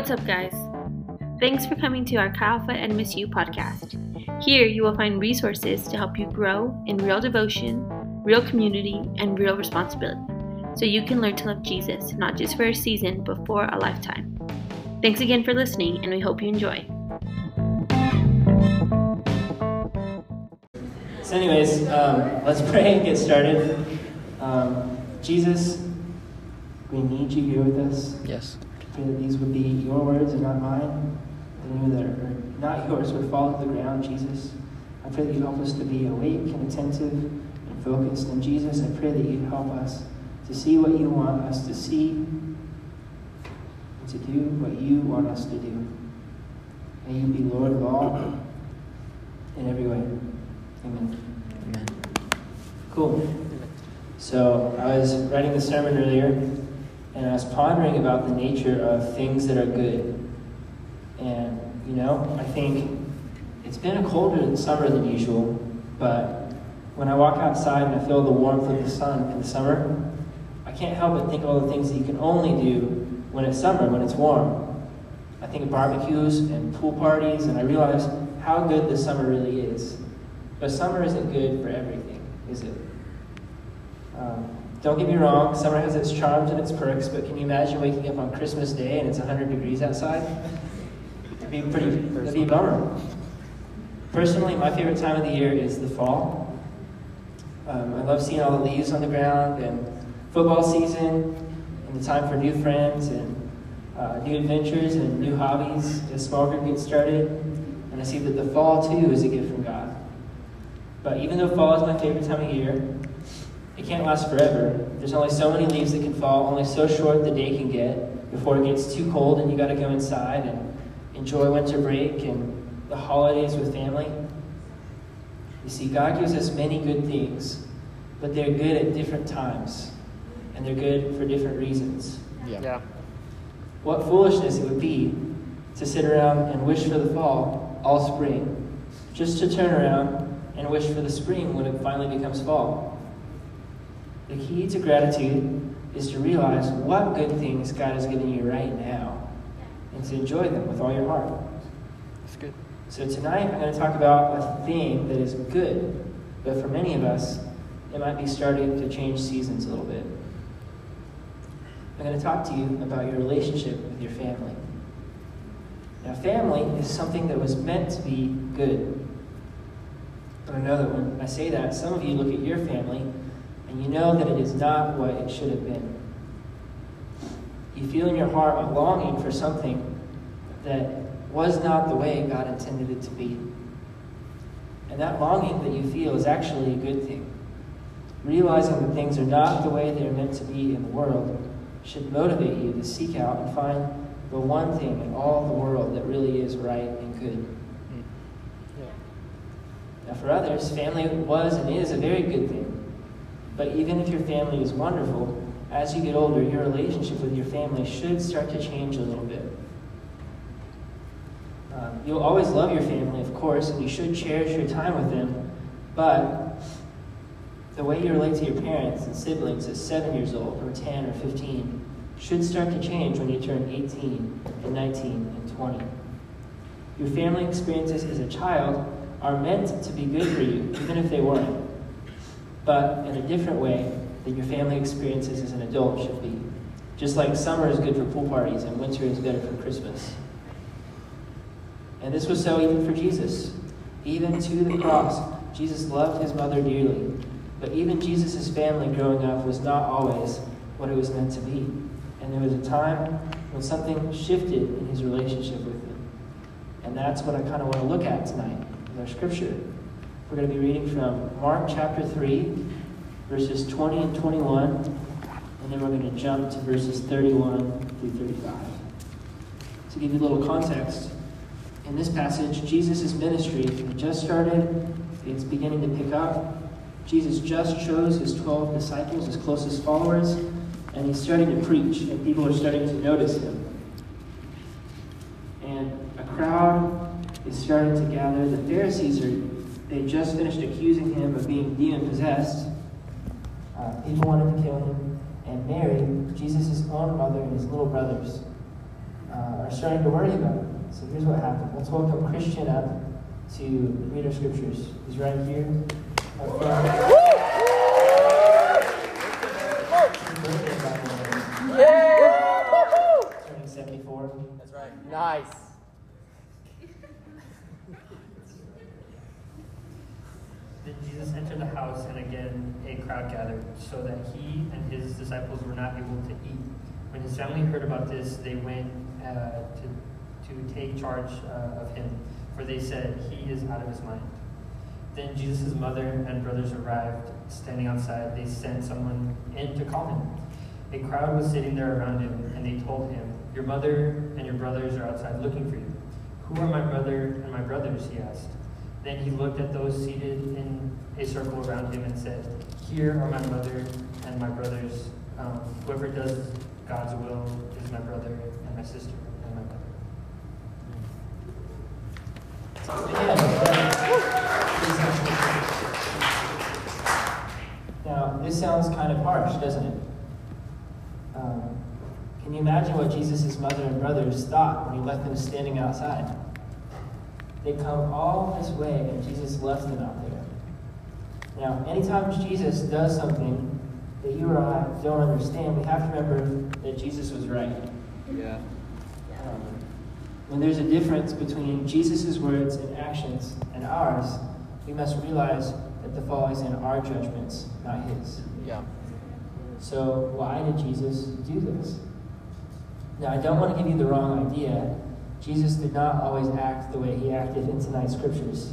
What's up, guys? Thanks for coming to our Kai Alpha and Miss You podcast. Here you will find resources to help you grow in real devotion, real community, and real responsibility, so you can learn to love Jesus, not just for a season, but for a lifetime. Thanks again for listening, and we hope you enjoy. So anyways, let's pray and get started. Jesus, we need you here with us. Yes. I pray that these would be your words and not mine. The new that are not yours would fall to the ground, Jesus. I pray that you help us to be awake and attentive and focused. And Jesus, I pray that you help us to see what you want us to see and to do what you want us to do. May you be Lord of all in every way. Amen. Amen. Cool. So I was writing the sermon earlier, and I was pondering about the nature of things that are good. And, you know, I think it's been a colder summer than usual, but when I walk outside and I feel the warmth of the sun in the summer, I can't help but think of all the things that you can only do when it's summer, when it's warm. I think of barbecues and pool parties, and I realize how good this summer really is. But summer isn't good for everything, is it? Don't get me wrong, summer has its charms and its perks, but can you imagine waking up on Christmas Day and it's 100 degrees outside? It'd be a bummer. Personally, my favorite time of the year is the fall. I love seeing all the leaves on the ground, and football season, and the time for new friends, and new adventures, and new hobbies, a small group gets started. And I see that the fall, too, is a gift from God. But even though fall is my favorite time of year, it can't last forever. There's only so many leaves that can fall, only so short the day can get before it gets too cold and you gotta go inside and enjoy winter break and the holidays with family. You see, God gives us many good things, but they're good at different times, and they're good for different reasons. Yeah. What foolishness it would be to sit around and wish for the fall all spring, just to turn around and wish for the spring when it finally becomes fall. The key to gratitude is to realize what good things God has given you right now and to enjoy them with all your heart. That's good. So tonight I'm going to talk about a thing that is good, but for many of us, it might be starting to change seasons a little bit. I'm going to talk to you about your relationship with your family. Now, family is something that was meant to be good. But I know that when I say that, some of you look at your family and you know that it is not what it should have been. You feel in your heart a longing for something that was not the way God intended it to be. And that longing that you feel is actually a good thing. Realizing that things are not the way they are meant to be in the world should motivate you to seek out and find the one thing in all the world that really is right and good. Now, for others, family was and is a very good thing. But even if your family is wonderful, as you get older, your relationship with your family should start to change a little bit. You'll always love your family, of course, and you should cherish your time with them, but the way you relate to your parents and siblings at 7 years old, or 10, or 15, should start to change when you turn 18, and 19, and 20. Your family experiences as a child are meant to be good for you, even if they weren't, but in a different way than your family experiences as an adult should be. Just like summer is good for pool parties and winter is better for Christmas. And this was so even for Jesus. Even to the cross, Jesus loved his mother dearly. But even Jesus' family growing up was not always what it was meant to be. And there was a time when something shifted in his relationship with them. And that's what I kind of want to look at tonight with our scripture. We're going to be reading from Mark chapter 3, verses 20 and 21, and then we're going to jump to verses 31 through 35. To give you a little context, in this passage, Jesus' ministry had just started, it's beginning to pick up. Jesus just chose his 12 disciples, his closest followers, and he's starting to preach, and people are starting to notice him. And a crowd is starting to gather. The Pharisees They just finished accusing him of being demon-possessed. People wanted to kill him. And Mary, Jesus' own mother, and his little brothers are starting to worry about it. So here's what happened. Let's welcome Christian up to read our scriptures. He's right here. Yeah! Turning 74. That's right. Nice. Then Jesus entered the house, and again a crowd gathered, so that he and his disciples were not able to eat. When his family heard about this, they went to take charge of him, for they said, he is out of his mind. Then Jesus' mother and brothers arrived. Standing outside, they sent someone in to call him. A crowd was sitting there around him, and they told him, your mother and your brothers are outside looking for you. Who are my mother and my brothers? He asked. Then he looked at those seated in a circle around him and said, here are my mother and my brothers. Whoever does God's will is my brother and my sister and my mother. Yeah. Now, this sounds kind of harsh, doesn't it? Can you imagine what Jesus' mother and brothers thought when he left them standing outside? They come all this way, and Jesus left them out there. Now, anytime Jesus does something that you or I don't understand, we have to remember that Jesus was right. Yeah. When there's a difference between Jesus' words and actions and ours, we must realize that the fall is in our judgments, not his. Yeah. So, why did Jesus do this? Now, I don't want to give you the wrong idea. Jesus did not always act the way he acted in tonight's scriptures.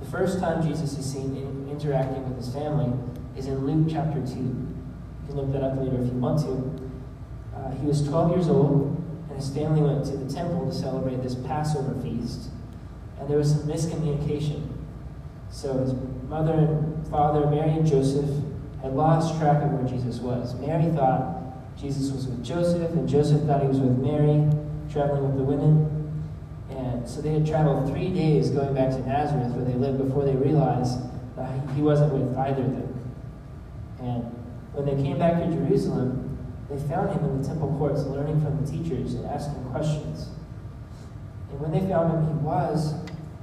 The first time Jesus is seen interacting with his family is in Luke chapter 2. You can look that up later if you want to. He was 12 years old, and his family went to the temple to celebrate this Passover feast. And there was some miscommunication. So his mother and father, Mary and Joseph, had lost track of where Jesus was. Mary thought Jesus was with Joseph, and Joseph thought he was with Mary, traveling with the women. And so they had traveled 3 days going back to Nazareth, where they lived, before they realized that he wasn't with either of them. And when they came back to Jerusalem, they found him in the temple courts, learning from the teachers and asking questions. And when they found him, he was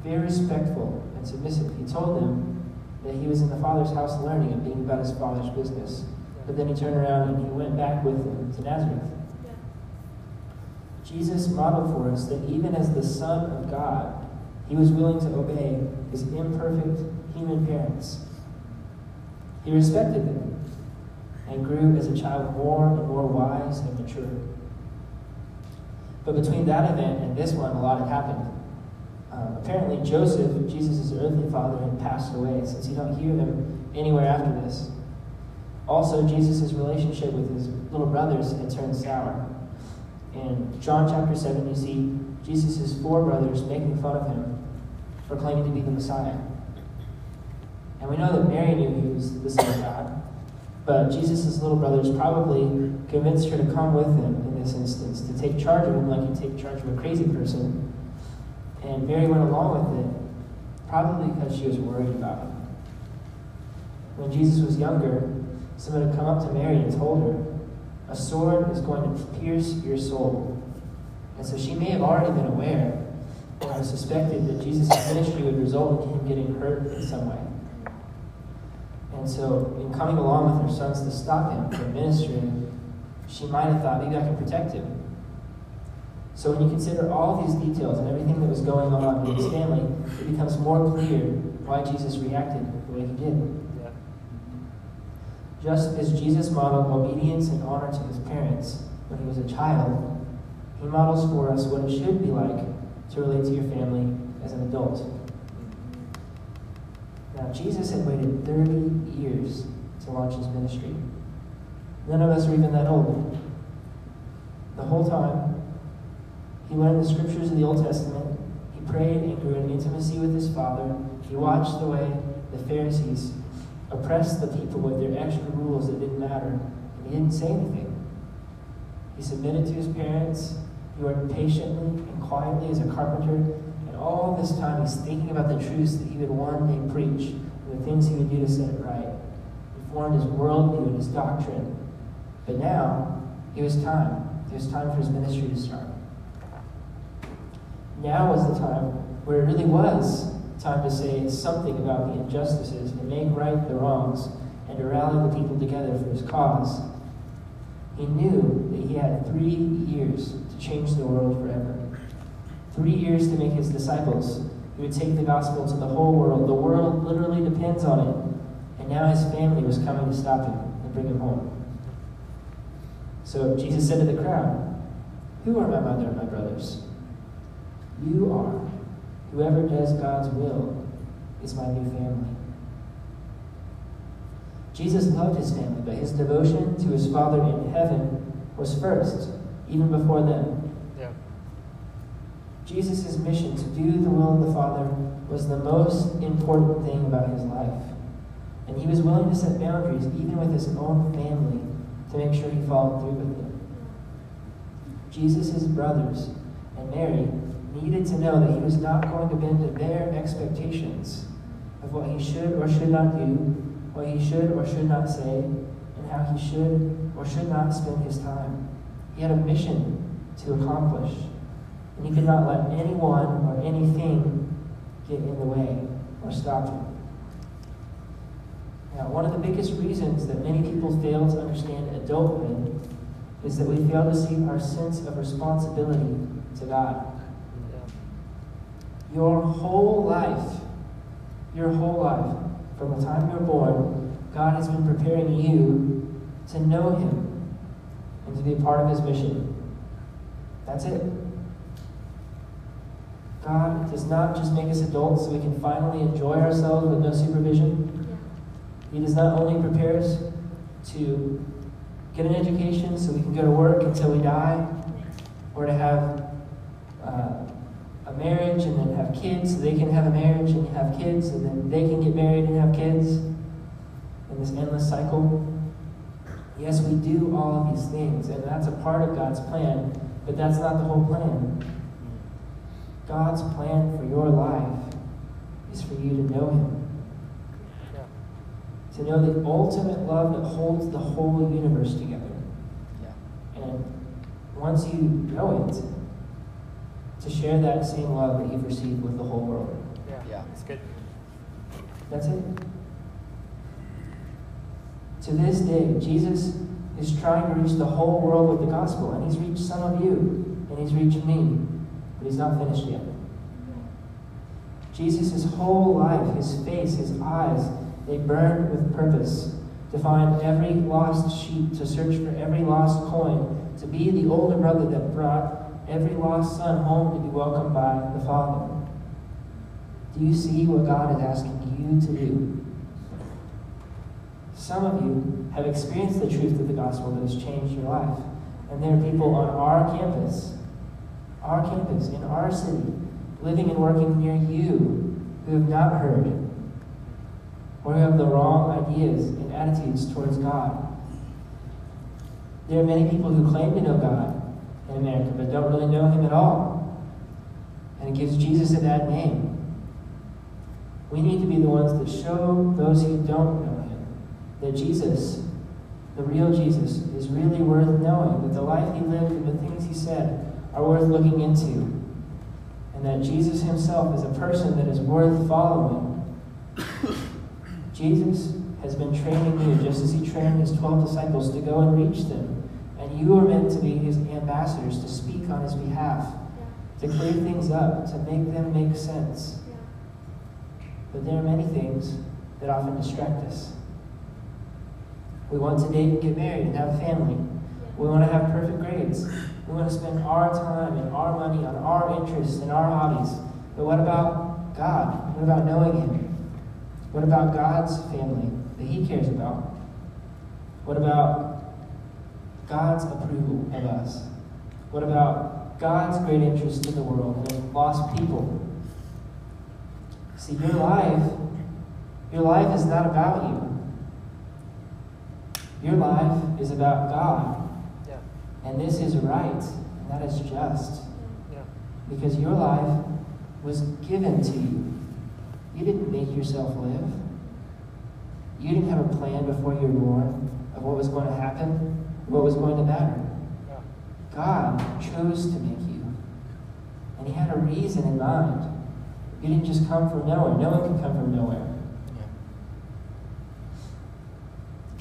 very respectful and submissive. He told them that he was in the Father's house learning and being about his Father's business. But then he turned around and he went back with them to Nazareth. Jesus modeled for us that even as the Son of God, he was willing to obey his imperfect human parents. He respected them and grew as a child more and more wise and mature. But between that event and this one, a lot had happened. Apparently, Joseph, Jesus' earthly father, had passed away, since you don't hear him anywhere after this. Also, Jesus' relationship with his little brothers had turned sour. In John chapter 7, you see Jesus' four brothers making fun of him for claiming to be the Messiah. And we know that Mary knew he was the Son of God, but Jesus' little brothers probably convinced her to come with him in this instance, to take charge of him like you take charge of a crazy person. And Mary went along with it, probably because she was worried about him. When Jesus was younger, someone had come up to Mary and told her, a sword is going to pierce your soul. And so she may have already been aware or suspected that Jesus' ministry would result in him getting hurt in some way. And so in coming along with her sons to stop him from ministering, she might have thought, maybe I can protect him. So when you consider all these details and everything that was going on in his family, it becomes more clear why Jesus reacted the way he did. Just as Jesus modeled obedience and honor to his parents when he was a child, he models for us what it should be like to relate to your family as an adult. Now, Jesus had waited 30 years to launch his ministry. None of us are even that old. The whole time, he learned the scriptures of the Old Testament, he prayed and grew in intimacy with his Father, he watched the way the Pharisees oppressed the people with their extra rules that didn't matter, and he didn't say anything. He submitted to his parents, he worked patiently and quietly as a carpenter, and all this time he's thinking about the truths that he would one day preach, and the things he would do to set it right. He formed his worldview and his doctrine, but now it was time. It was time for his ministry to start. Now is the time where it really was time to say something about the injustices, to make right the wrongs, and to rally the people together for his cause. He knew that he had 3 years to change the world forever. 3 years to make his disciples. He would take the gospel to the whole world. The world literally depends on it. And now his family was coming to stop him and bring him home. So Jesus said to the crowd, "Who are my mother and my brothers? You are. Whoever does God's will is my new family." Jesus loved his family, but his devotion to his Father in heaven was first, even before them. Yeah. Jesus' mission to do the will of the Father was the most important thing about his life. And he was willing to set boundaries, even with his own family, to make sure he followed through with them. Jesus' brothers and Mary needed to know that he was not going to bend to their expectations of what he should or should not do, what he should or should not say, and how he should or should not spend his time. He had a mission to accomplish, and he could not let anyone or anything get in the way or stop him. Now, one of the biggest reasons that many people fail to understand adulthood is that we fail to see our sense of responsibility to God. Your whole life, from the time you were born, God has been preparing you to know him and to be a part of his mission. That's it. God does not just make us adults so we can finally enjoy ourselves with no supervision. He does not only prepare us to get an education so we can go to work until we die, or to have a marriage and then have kids, so they can have a marriage and have kids, and then they can get married and have kids, in this endless cycle. Yes, we do all of these things, and that's a part of God's plan, but that's not the whole plan. God's plan for your life is for you to know him. Yeah. To know the ultimate love that holds the whole universe together. Yeah. And once you know it, to share that same love that you've received with the whole world. Yeah, that's good. That's it. To this day, Jesus is trying to reach the whole world with the gospel, and he's reached some of you, and he's reached me, but he's not finished yet. Jesus' whole life, his face, his eyes, they burned with purpose to find every lost sheep, to search for every lost coin, to be the older brother that brought every lost son home to be welcomed by the Father. Do you see what God is asking you to do? Some of you have experienced the truth of the gospel that has changed your life. And there are people on our campus, in our city, living and working near you, who have not heard, or who have the wrong ideas and attitudes towards God. There are many people who claim to know God in America, but don't really know him at all. And it gives Jesus a bad name. We need to be the ones that show those who don't know him that Jesus, the real Jesus, is really worth knowing, that the life he lived and the things he said are worth looking into, and that Jesus himself is a person that is worth following. Jesus has been training you just as he trained his 12 disciples to go and reach them. You are meant to be his ambassadors, to speak on his behalf, to clear things up, to make them make sense. But there are many things that often distract us. We want to date and get married and have a family. We want to have perfect grades. We want to spend our time and our money on our interests and our hobbies. But what about God? What about knowing him? What about God's family that he cares about? What about God's approval of us? What about God's great interest in the world and lost people? See, your life is not about you. Your life is about God. Yeah. And this is right, and that is just. Yeah. Because your life was given to you. You didn't make yourself live. You didn't have a plan before you were born of what was going to happen, what was going to matter. God chose to make you. And he had a reason in mind. You didn't just come from nowhere. No one can come from nowhere. Yeah.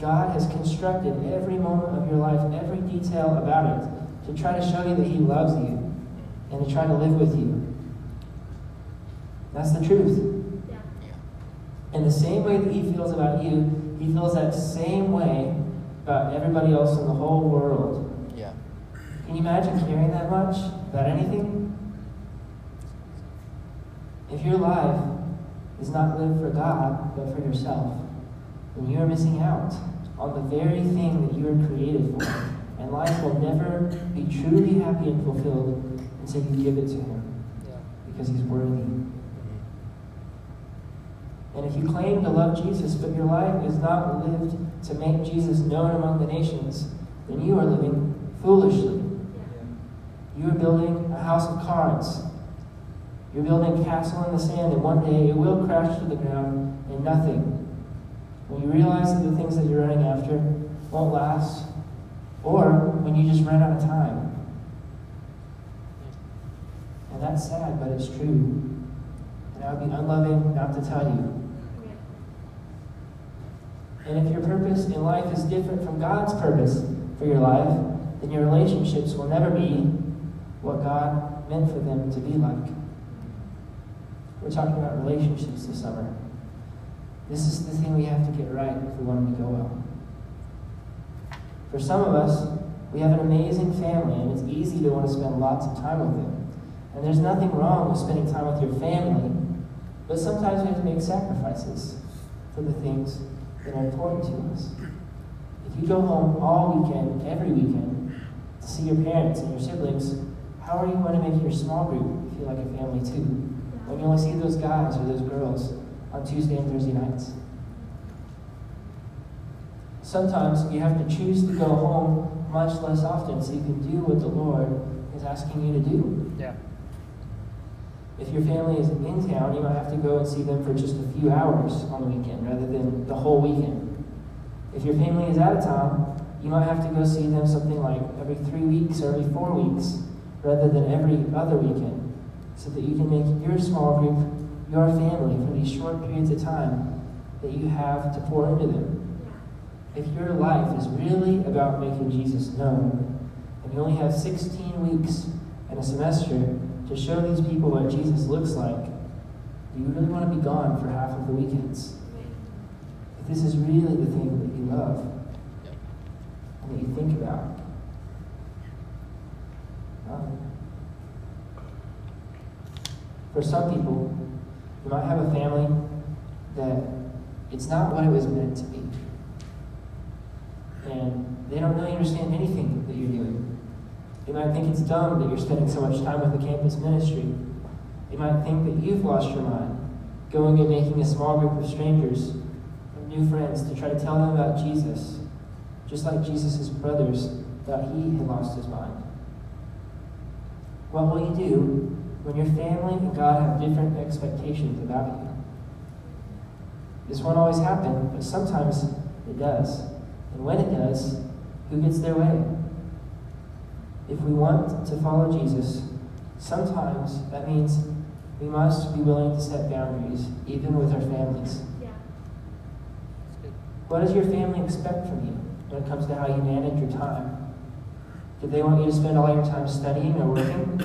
God has constructed every moment of your life, every detail about it, to try to show you that he loves you and to try to live with you. That's the truth. Yeah. And the same way that he feels about you, he feels that same way about everybody else in the whole world. Yeah. Can you imagine caring that much about anything? If your life is not lived for God, but for yourself, then you are missing out on the very thing that you were created for. And life will never be truly happy and fulfilled until you give it to him. Yeah. Because he's worthy. And if you claim to love Jesus, but your life is not lived to make Jesus known among the nations, then you are living foolishly. Yeah. You are building a house of cards. You're building a castle in the sand, and one day it will crash to the ground and nothing. When you realize that the things that you're running after won't last, or when you just run out of time. And that's sad, but it's true. And I would be unloving not to tell you. And if your purpose in life is different from God's purpose for your life, then your relationships will never be what God meant for them to be like. We're talking about relationships this summer. This is the thing we have to get right if we want them to go well. For some of us, we have an amazing family, and it's easy to want to spend lots of time with them. And there's nothing wrong with spending time with your family, but sometimes we have to make sacrifices for the things that are important to us. If you go home all weekend, every weekend, to see your parents and your siblings, how are you going to make your small group feel like a family too, when you only see those guys or those girls on Tuesday and Thursday nights? Sometimes you have to choose to go home much less often so you can do what the Lord is asking you to do. Yeah. If your family is in town, you might have to go and see them for just a few hours on the weekend rather than the whole weekend. If your family is out of town, you might have to go see them something like every 3 weeks or every 4 weeks rather than every other weekend so that you can make your small group your family for these short periods of time that you have to pour into them. If your life is really about making Jesus known, and you only have 16 weeks and a semester to show these people what Jesus looks like, do you really want to be gone for half of the weekends? If this is really the thing that you love and that you think about. For some people, you might have a family that it's not what it was meant to be. And they don't really understand anything that you're doing. They might think it's dumb that you're spending so much time with the campus ministry. They might think that you've lost your mind, going and making a small group of strangers, of new friends, to try to tell them about Jesus, just like Jesus' brothers thought he had lost his mind. What will you do when your family and God have different expectations about you? This won't always happen, but sometimes it does. And when it does, who gets their way? If we want to follow Jesus, sometimes that means we must be willing to set boundaries, even with our families. Yeah. What does your family expect from you when it comes to how you manage your time? Do they want you to spend all your time studying or working?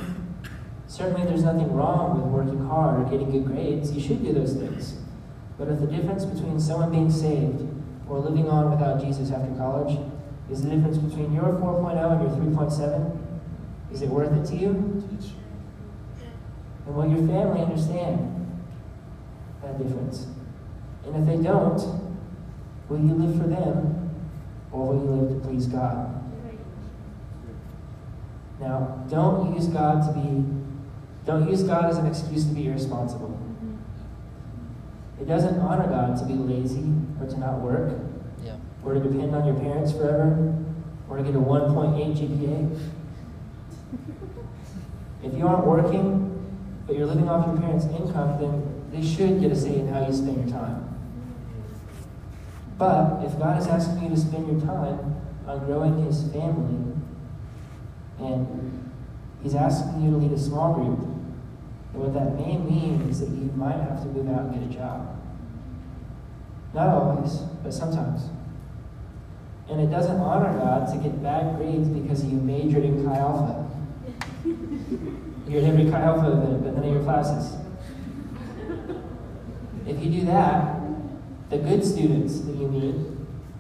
Certainly there's nothing wrong with working hard or getting good grades. You should do those things. But if the difference between someone being saved or living on without Jesus after college is the difference between your 4.0 and your 3.7? Is it worth it to you? And will your family understand that difference? And if they don't, will you live for them or will you live to please God? Now, don't use God as an excuse to be irresponsible. It doesn't honor God to be lazy or to not work, yeah, or to depend on your parents forever, or to get a 1.8 GPA. If you aren't working, but you're living off your parents' income, then they should get a say in how you spend your time. But if God is asking you to spend your time on growing his family, and he's asking you to lead a small group, And what that may mean is that you might have to move out and get a job. Not always, but sometimes. And it doesn't honor God to get bad grades because you majored in Kai Alpha. You're in every Kai Alpha event, but none of your classes. If you do that, the good students that you meet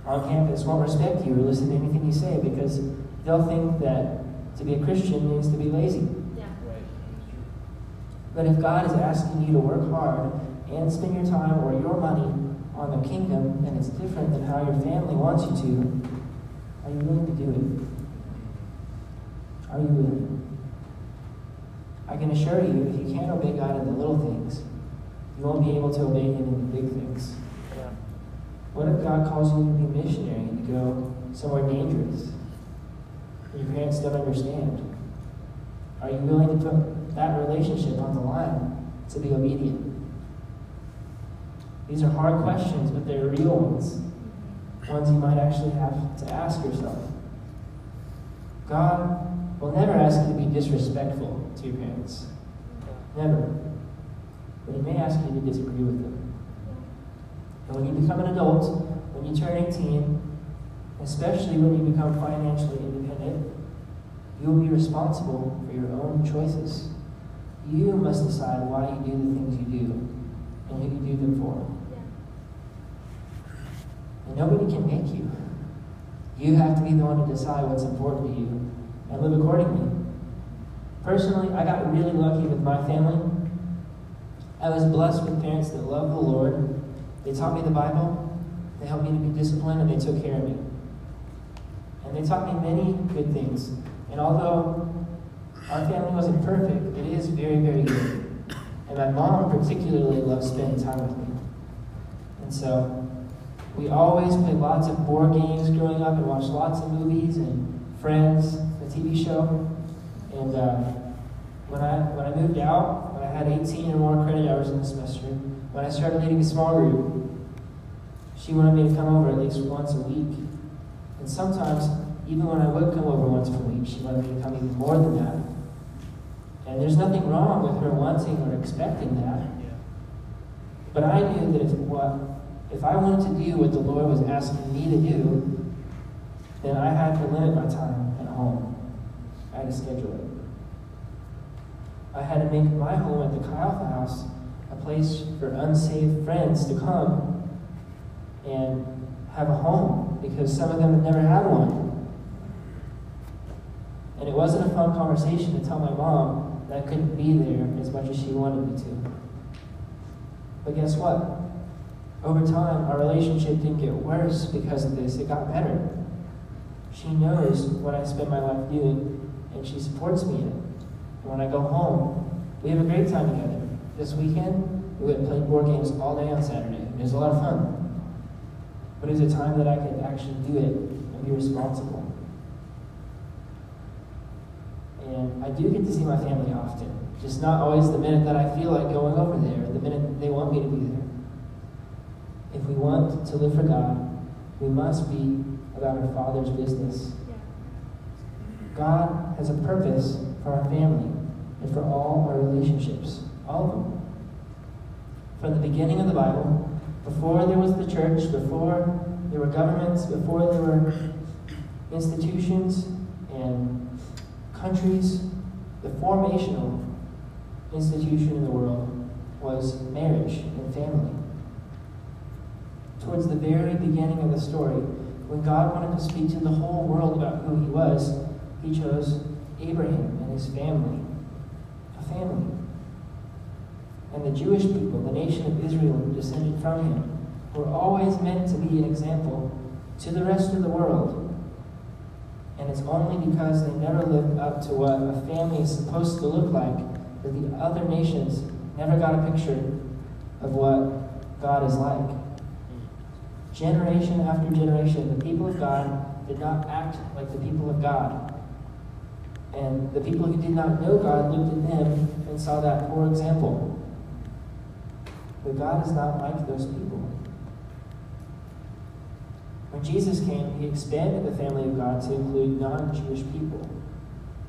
on campus won't respect you or listen to anything you say because they'll think that to be a Christian means to be lazy. Yeah. Right. But if God is asking you to work hard and spend your time or your money on the kingdom, and it's different than how your family wants you to, are you willing to do it? Are you willing? I can assure you, if you can't obey God in the little things, you won't be able to obey Him in the big things. Yeah. What if God calls you to be a missionary and to go somewhere dangerous that your parents don't understand? Are you willing to put that relationship on the line to be obedient? These are hard questions, but they're real ones. Ones you might actually have to ask yourself. God will never ask you to be disrespectful to your parents. Never. But He may ask you to disagree with them. And when you become an adult, when you turn 18, especially when you become financially independent, you will be responsible for your own choices. You must decide why you do the things you do and who you do them for. And nobody can make you. You have to be the one to decide what's important to you and live accordingly. Personally, I got really lucky with my family. I was blessed with parents that love the Lord. They taught me the Bible, they helped me to be disciplined, and they took care of me. And they taught me many good things. And although our family wasn't perfect, it is very, very good. And my mom particularly loved spending time with me. And so, we always played lots of board games growing up and watched lots of movies and Friends, the TV show. And when I moved out, when I had 18 or more credit hours in the semester, when I started leading a small group, she wanted me to come over at least once a week. And sometimes, even when I would come over once a week, she wanted me to come even more than that. And there's nothing wrong with her wanting or expecting that. Yeah. But I knew that if I wanted to do what the Lord was asking me to do, then I had to limit my time at home. I had to schedule it. I had to make my home at the Kai Alpha house a place for unsaved friends to come and have a home, because some of them had never had one. And it wasn't a fun conversation to tell my mom I couldn't be there as much as she wanted me to. But guess what? Over time, our relationship didn't get worse because of this. It got better. She knows what I spend my life doing, and she supports me in it. And when I go home, we have a great time together. This weekend, we went and played board games all day on Saturday. It was a lot of fun. But it was a time that I could actually do it and be responsible. And I do get to see my family often, just not always the minute that I feel like going over there, the minute that they want me to be there. If we want to live for God, we must be about our Father's business. Yeah. God has a purpose for our family and for all our relationships, all of them. From the beginning of the Bible, before there was the church, before there were governments, before there were institutions and countries, the formational institution in the world was marriage and family. Towards the very beginning of the story, when God wanted to speak to the whole world about who He was, He chose Abraham and his family, a family. And the Jewish people, the nation of Israel, descended from him, were always meant to be an example to the rest of the world. And it's only because they never lived up to what a family is supposed to look like that the other nations never got a picture of what God is like. Generation after generation, the people of God did not act like the people of God. And the people who did not know God looked at them and saw that poor example. But God is not like those people. When Jesus came, He expanded the family of God to include non-Jewish people,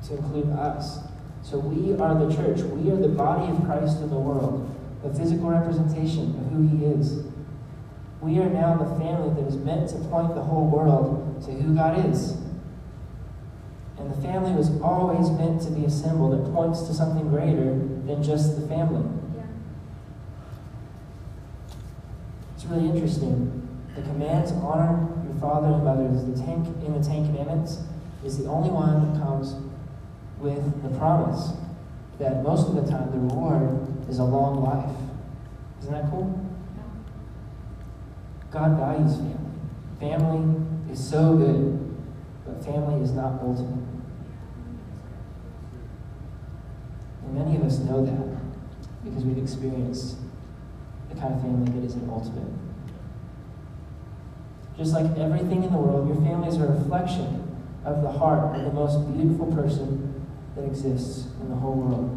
to include us, So we are the church. We are the body of Christ in the world, a physical representation of who he is. We are now the family that is meant to point the whole world to who God is. And the family was always meant to be a symbol that points to something greater than just the family. Yeah. It's really interesting. The command to honor your father and mother in the Ten Commandments is the only one that comes with the promise that most of the time the reward is a long life. Isn't that cool? God values family. Family is so good, but family is not ultimate. And many of us know that because we've experienced the kind of family that isn't ultimate. Just like everything in the world, your family is a reflection of the heart of the most beautiful person that exists in the whole world.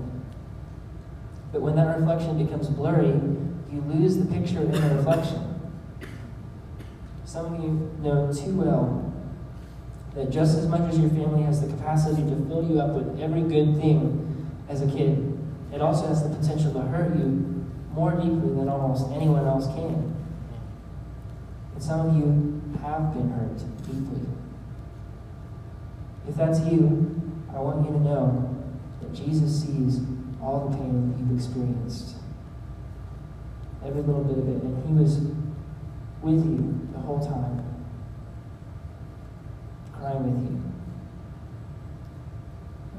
But when that reflection becomes blurry, you lose the picture in the reflection. Some of you know too well that just as much as your family has the capacity to fill you up with every good thing as a kid, it also has the potential to hurt you more deeply than almost anyone else can. And some of you have been hurt deeply. If that's you, I want you to know that Jesus sees all the pain that you've experienced, every little bit of it, and he was with you the whole time, crying with you.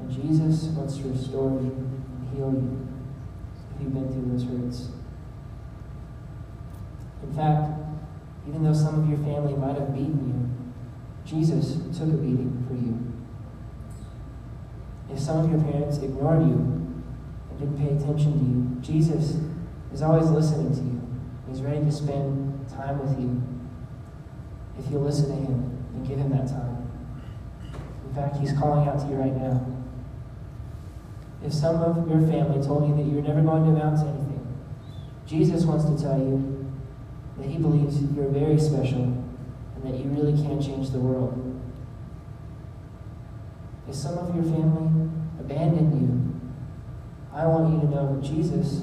And Jesus wants to restore you and heal you if you've been through those hurts. In fact, even though some of your family might have beaten you, Jesus took a beating for you. If some of your parents ignored you and didn't pay attention to you, Jesus is always listening to you. He's ready to spend time with you if you listen to him and give him that time. In fact, he's calling out to you right now. If some of your family told you that you're never going to amount to anything, Jesus wants to tell you that he believes you're very special and that you really can change the world. If some of your family abandoned you, I want you to know that Jesus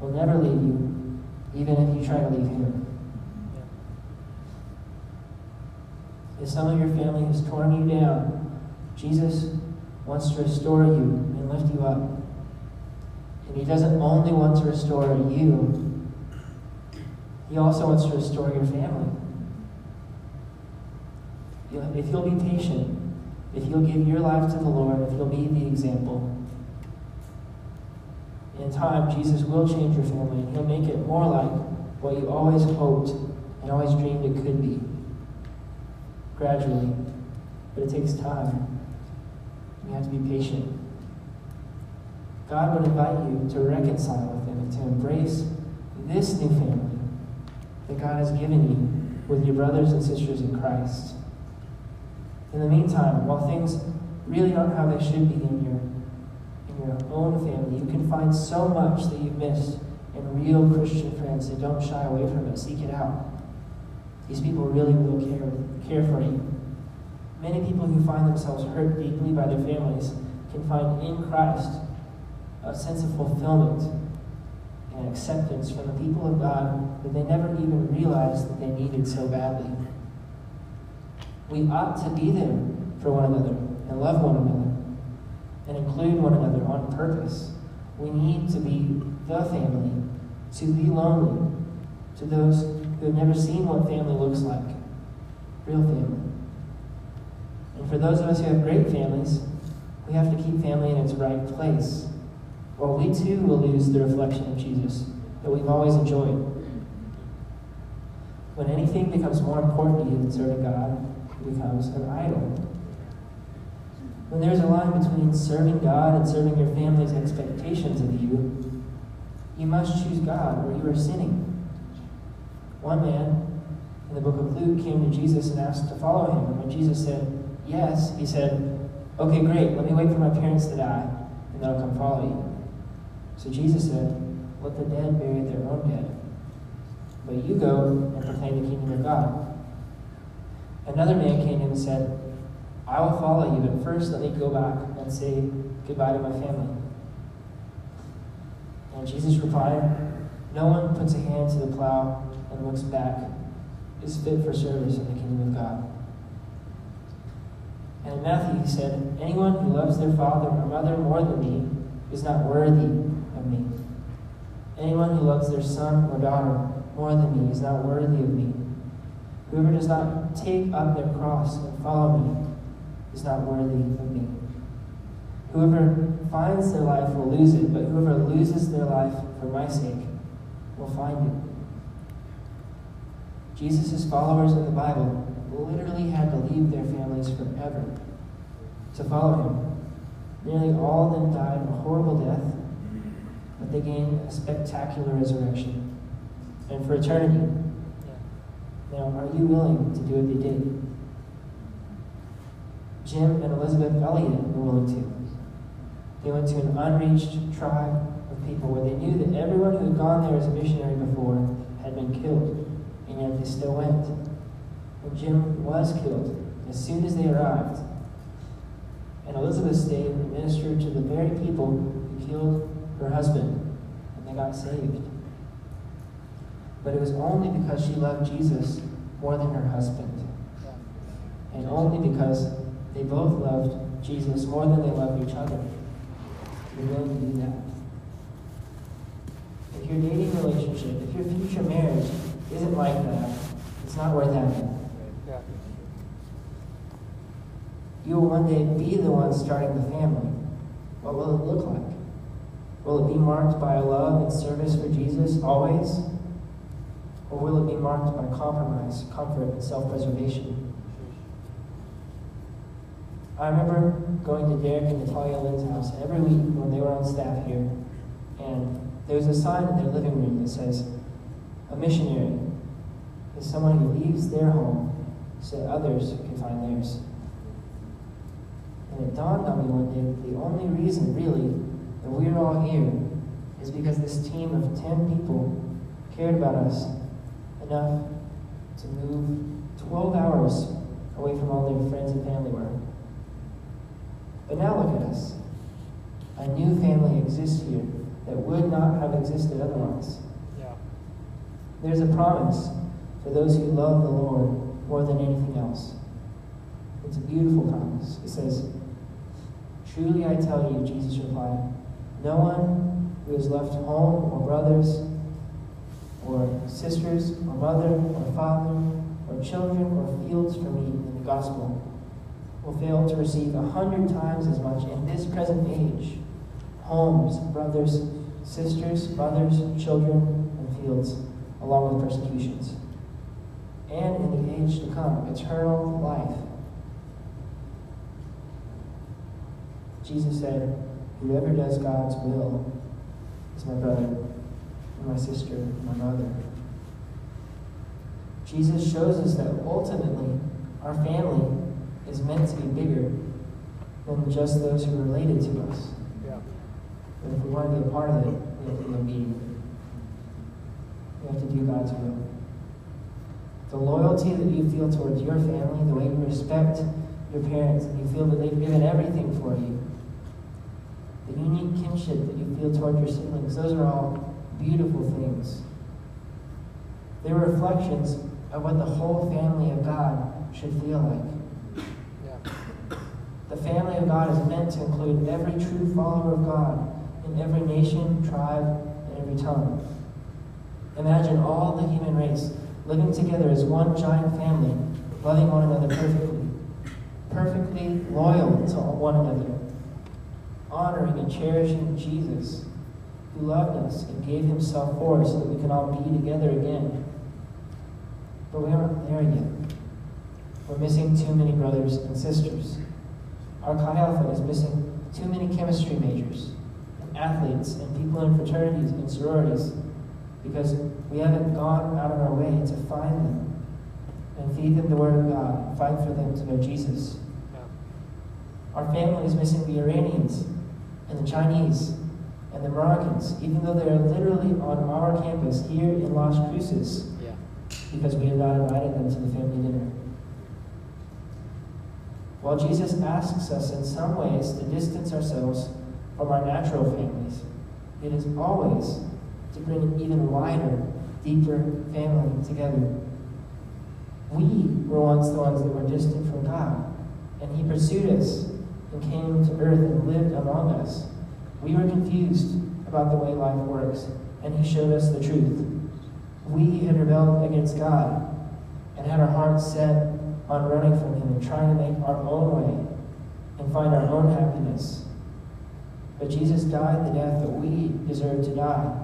will never leave you, even if you try to leave him. If some of your family has torn you down, Jesus wants to restore you and lift you up. And he doesn't only want to restore you, he also wants to restore your family. If you'll be patient, if you'll give your life to the Lord, if you'll be the example, in time, Jesus will change your family, and he'll make it more like what you always hoped and always dreamed it could be. Gradually. But it takes time. You have to be patient. God would invite you to reconcile with him and to embrace this new family that God has given you with your brothers and sisters in Christ. In the meantime, while things really aren't how they should be in your own family, you can find so much that you've missed in real Christian friends, and don't shy away from it. Seek it out. These people really will care for you. Many people who find themselves hurt deeply by their families can find in Christ a sense of fulfillment and acceptance from the people of God that they never even realized that they needed so badly. We ought to be there for one another and love one another and include one another on purpose. We need to be the family, to the lonely, to those who have never seen what family looks like, real family. And for those of us who have great families, we have to keep family in its right place, or we too will lose the reflection of Jesus that we've always enjoyed. When anything becomes more important to you than serving God, becomes an idol. When there's a line between serving God and serving your family's expectations of you, you must choose God or you are sinning. One man in the book of Luke came to Jesus and asked to follow him. And when Jesus said yes, he said, "Okay, great, let me wait for my parents to die, and then I'll come follow you." So Jesus said, "Let the dead bury their own dead, but you go and proclaim the kingdom of God." Another man came in and said, "I will follow you, but first let me go back and say goodbye to my family." And Jesus replied, "No one puts a hand to the plow and looks back is fit for service in the kingdom of God." And in Matthew he said, "Anyone who loves their father or mother more than me is not worthy of me. Anyone who loves their son or daughter more than me is not worthy of me. Whoever does not take up their cross and follow me is not worthy of me. Whoever finds their life will lose it, but whoever loses their life for my sake will find it." Jesus' followers in the Bible literally had to leave their families forever to follow him. Nearly all of them died a horrible death, but they gained a spectacular resurrection, and for eternity. Now, are you willing to do what they did? Jim and Elizabeth Elliott were willing to. They went to an unreached tribe of people where they knew that everyone who had gone there as a missionary before had been killed, and yet they still went. And Jim was killed as soon as they arrived. And Elizabeth stayed and ministered to the very people who killed her husband, and they got saved. But it was only because she loved Jesus more than her husband. And only because they both loved Jesus more than they loved each other. You're willing to do that. If your dating relationship, if your future marriage isn't like that, it's not worth having. You will one day be the one starting the family. What will it look like? Will it be marked by a love and service for Jesus always? Or will it be marked by compromise, comfort, and self-preservation? I remember going to Derek and Natalia Lynn's house every week when they were on staff here, and there was a sign in their living room that says, "A missionary is someone who leaves their home so that others can find theirs." And it dawned on me one day that the only reason, really, that we are all here is because this team of 10 people cared about us enough to move 12 hours away from all their friends and family were. But now look at us. A new family exists here that would not have existed otherwise. Yeah. There's a promise for those who love the Lord more than anything else. It's a beautiful promise. It says, "Truly I tell you," Jesus replied, "no one who has left home or brothers or sisters, or mother, or father, or children, or fields for me in the gospel, will fail to receive 100 times as much in this present age, homes, brothers, sisters, mothers, children, and fields, along with persecutions, and in the age to come, eternal life." Jesus said, "Whoever does God's will is my brother, my sister, my mother." Jesus shows us that ultimately our family is meant to be bigger than just those who are related to us. Yeah. But if we want to be a part of it, we have to be obedient. We have to do God's will. The loyalty that you feel towards your family, the way you respect your parents, and you feel that they've given everything for you, the unique kinship that you feel toward your siblings, those are all beautiful things. They were reflections of what the whole family of God should feel like. Yeah. The family of God is meant to include every true follower of God in every nation, tribe, and every tongue. Imagine all the human race living together as one giant family, loving one another perfectly, perfectly loyal to one another, honoring and cherishing Jesus, who loved us and gave himself for us so that we could all be together again. But we aren't there yet. We're missing too many brothers and sisters. Our Kai Alpha is missing too many chemistry majors, and athletes, and people in fraternities and sororities, because we haven't gone out of our way to find them and feed them the Word of God, and fight for them to know Jesus. Our family is missing the Iranians and the Chinese and the Moroccans, even though they are literally on our campus here in Las Cruces, yeah, because we have not invited them to the family dinner. While Jesus asks us in some ways to distance ourselves from our natural families, It is always to bring an even wider, deeper family together. We were once the ones that were distant from God, and He pursued us and came to earth and lived among us. We were confused about the way life works, and He showed us the truth. We had rebelled against God and had our hearts set on running from Him and trying to make our own way and find our own happiness. But Jesus died the death that we deserve to die.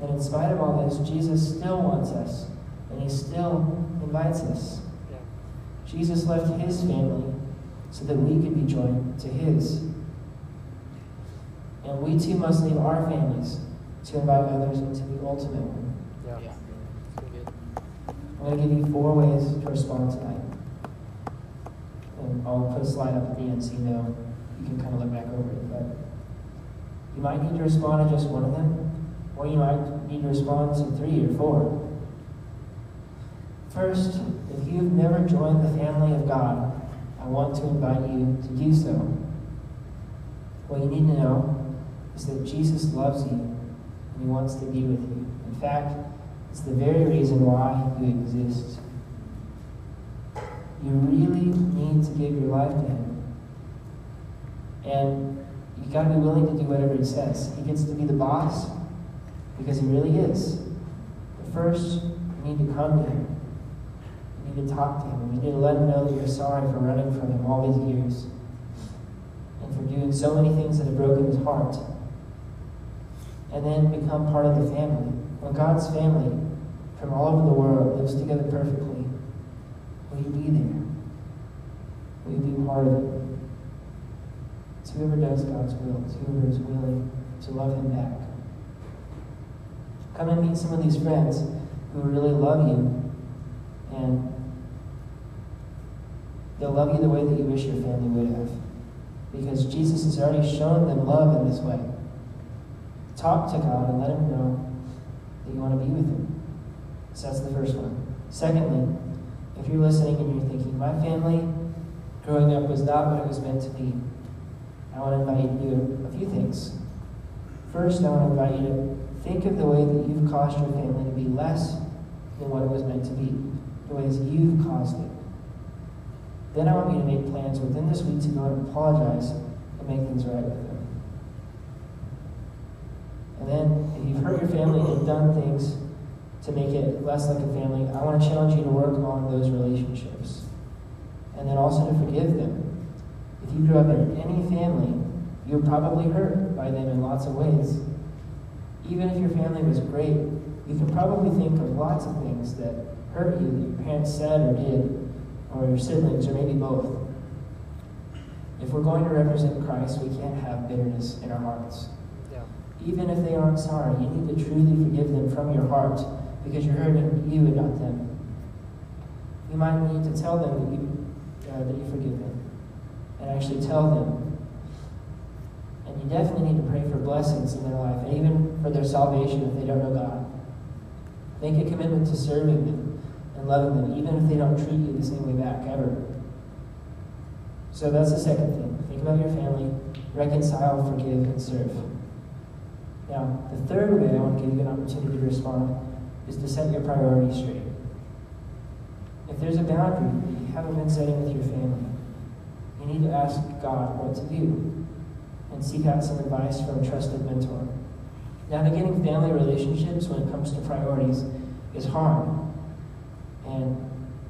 And in spite of all this, Jesus still wants us, and He still invites us. Yeah. Jesus left His family so that we could be joined to His. And we too must leave our families to invite others into the ultimate one. Yeah. Yeah. I'm going to give you 4 ways to respond tonight. And I'll put a slide up at the end so you know you can kind of look back over it. But you might need to respond to just one of them, or you might need to respond to 3 or 4. First, if you've never joined the family of God, I want to invite you to do so. What you need to know is that Jesus loves you and He wants to be with you. In fact, it's the very reason why you exist. You really need to give your life to Him. And you've got to be willing to do whatever He says. He gets to be the boss because He really is. But first, you need to come to Him. You need to talk to Him. You need to let Him know that you're sorry for running from Him all these years and for doing so many things that have broken His heart. And then become part of the family. When God's family from all over the world lives together perfectly, will you be there? Will you be part of it? It's whoever does God's will. It's whoever is willing to love Him back. Come and meet some of these friends who really love you, and they'll love you the way that you wish your family would have, because Jesus has already shown them love in this way. Talk to God and let Him know that you want to be with Him. So that's the first one. Secondly, if you're listening and you're thinking, my family growing up was not what it was meant to be, I want to invite you to do a few things. First, I want to invite you to think of the way that you've caused your family to be less than what it was meant to be, the ways you've caused it. Then I want you to make plans within this week to go and apologize and make things right with them. And then, if you've hurt your family and done things to make it less like a family, I want to challenge you to work on those relationships. And then also to forgive them. If you grew up in any family, you were probably hurt by them in lots of ways. Even if your family was great, you can probably think of lots of things that hurt you, that your parents said or did, or your siblings, or maybe both. If we're going to represent Christ, we can't have bitterness in our hearts. Yeah. Even if they aren't sorry, you need to truly forgive them from your heart, because you're hurting you and not them. You might need to tell them that you forgive them, and actually tell them. And you definitely need to pray for blessings in their life, and even for their salvation if they don't know God. Make a commitment to serving them and loving them, even if they don't treat you the same way back, ever. So that's the second thing. Think about your family, reconcile, forgive, and serve. Now, the third way I want to give you an opportunity to respond is to set your priorities straight. If there's a boundary that you haven't been setting with your family, you need to ask God what to do and seek out some advice from a trusted mentor. Navigating family relationships when it comes to priorities is hard and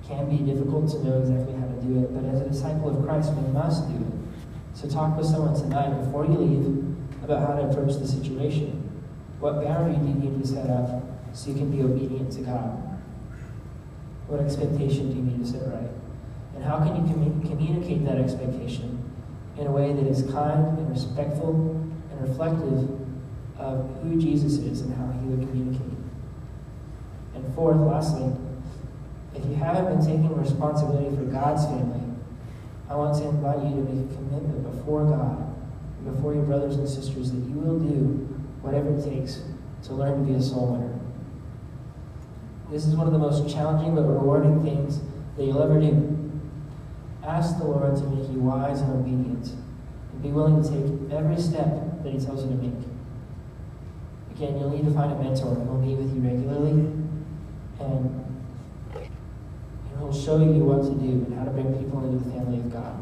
can be difficult to know exactly how to do it, but as a disciple of Christ, we must do it. So talk with someone tonight before you leave about how to approach the situation. What boundary do you need to set up so you can be obedient to God? What expectation do you need to set right? And how can you communicate that expectation in a way that is kind and respectful and reflective of who Jesus is and how He would communicate? And fourth, lastly, if you haven't been taking responsibility for God's family, I want to invite you to make a commitment before God and before your brothers and sisters that you will do whatever it takes to learn to be a soul winner. This is one of the most challenging but rewarding things that you'll ever do. Ask the Lord to make you wise and obedient, and be willing to take every step that He tells you to make. Again, you'll need to find a mentor who will meet with you regularly, and he'll show you what to do and how to bring people into the family of God.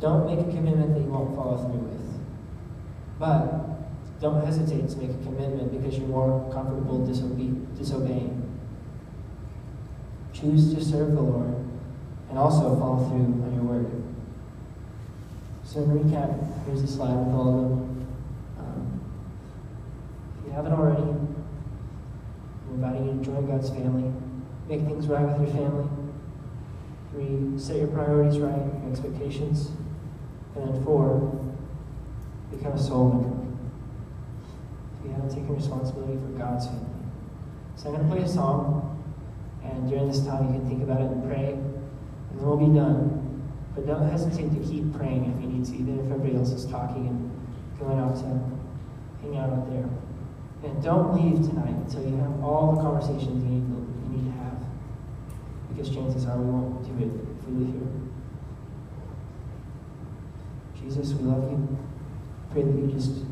Don't make a commitment that you won't follow through with, but don't hesitate to make a commitment because you're more comfortable disobeying. Choose to serve the Lord and also follow through on your word. So in recap, here's the slide with all of them. If you haven't already, I'm inviting you to join God's family. Make things right with your family. 3, set your priorities right, your expectations. And then 4, become a soul winner. You haven't taken responsibility for God's family. So I'm going to play a song, and during this time you can think about it and pray, and then we'll be done. But don't hesitate to keep praying if you need to, even if everybody else is talking and going out to hang out there. And don't leave tonight until you have all the conversations you need to have, because chances are we won't do it if we leave here. Jesus, we love you. Pray that you just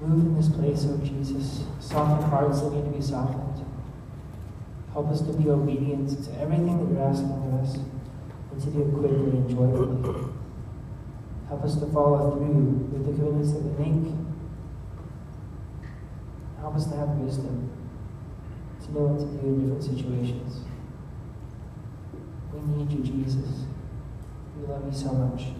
move in this place, oh Jesus. Soften hearts that need to be softened. Help us to be obedient to everything that you're asking of us, and to do it quickly and joyfully. Help us to follow through with the commitments that we make. Help us to have wisdom, to know what to do in different situations. We need you, Jesus. We love you so much.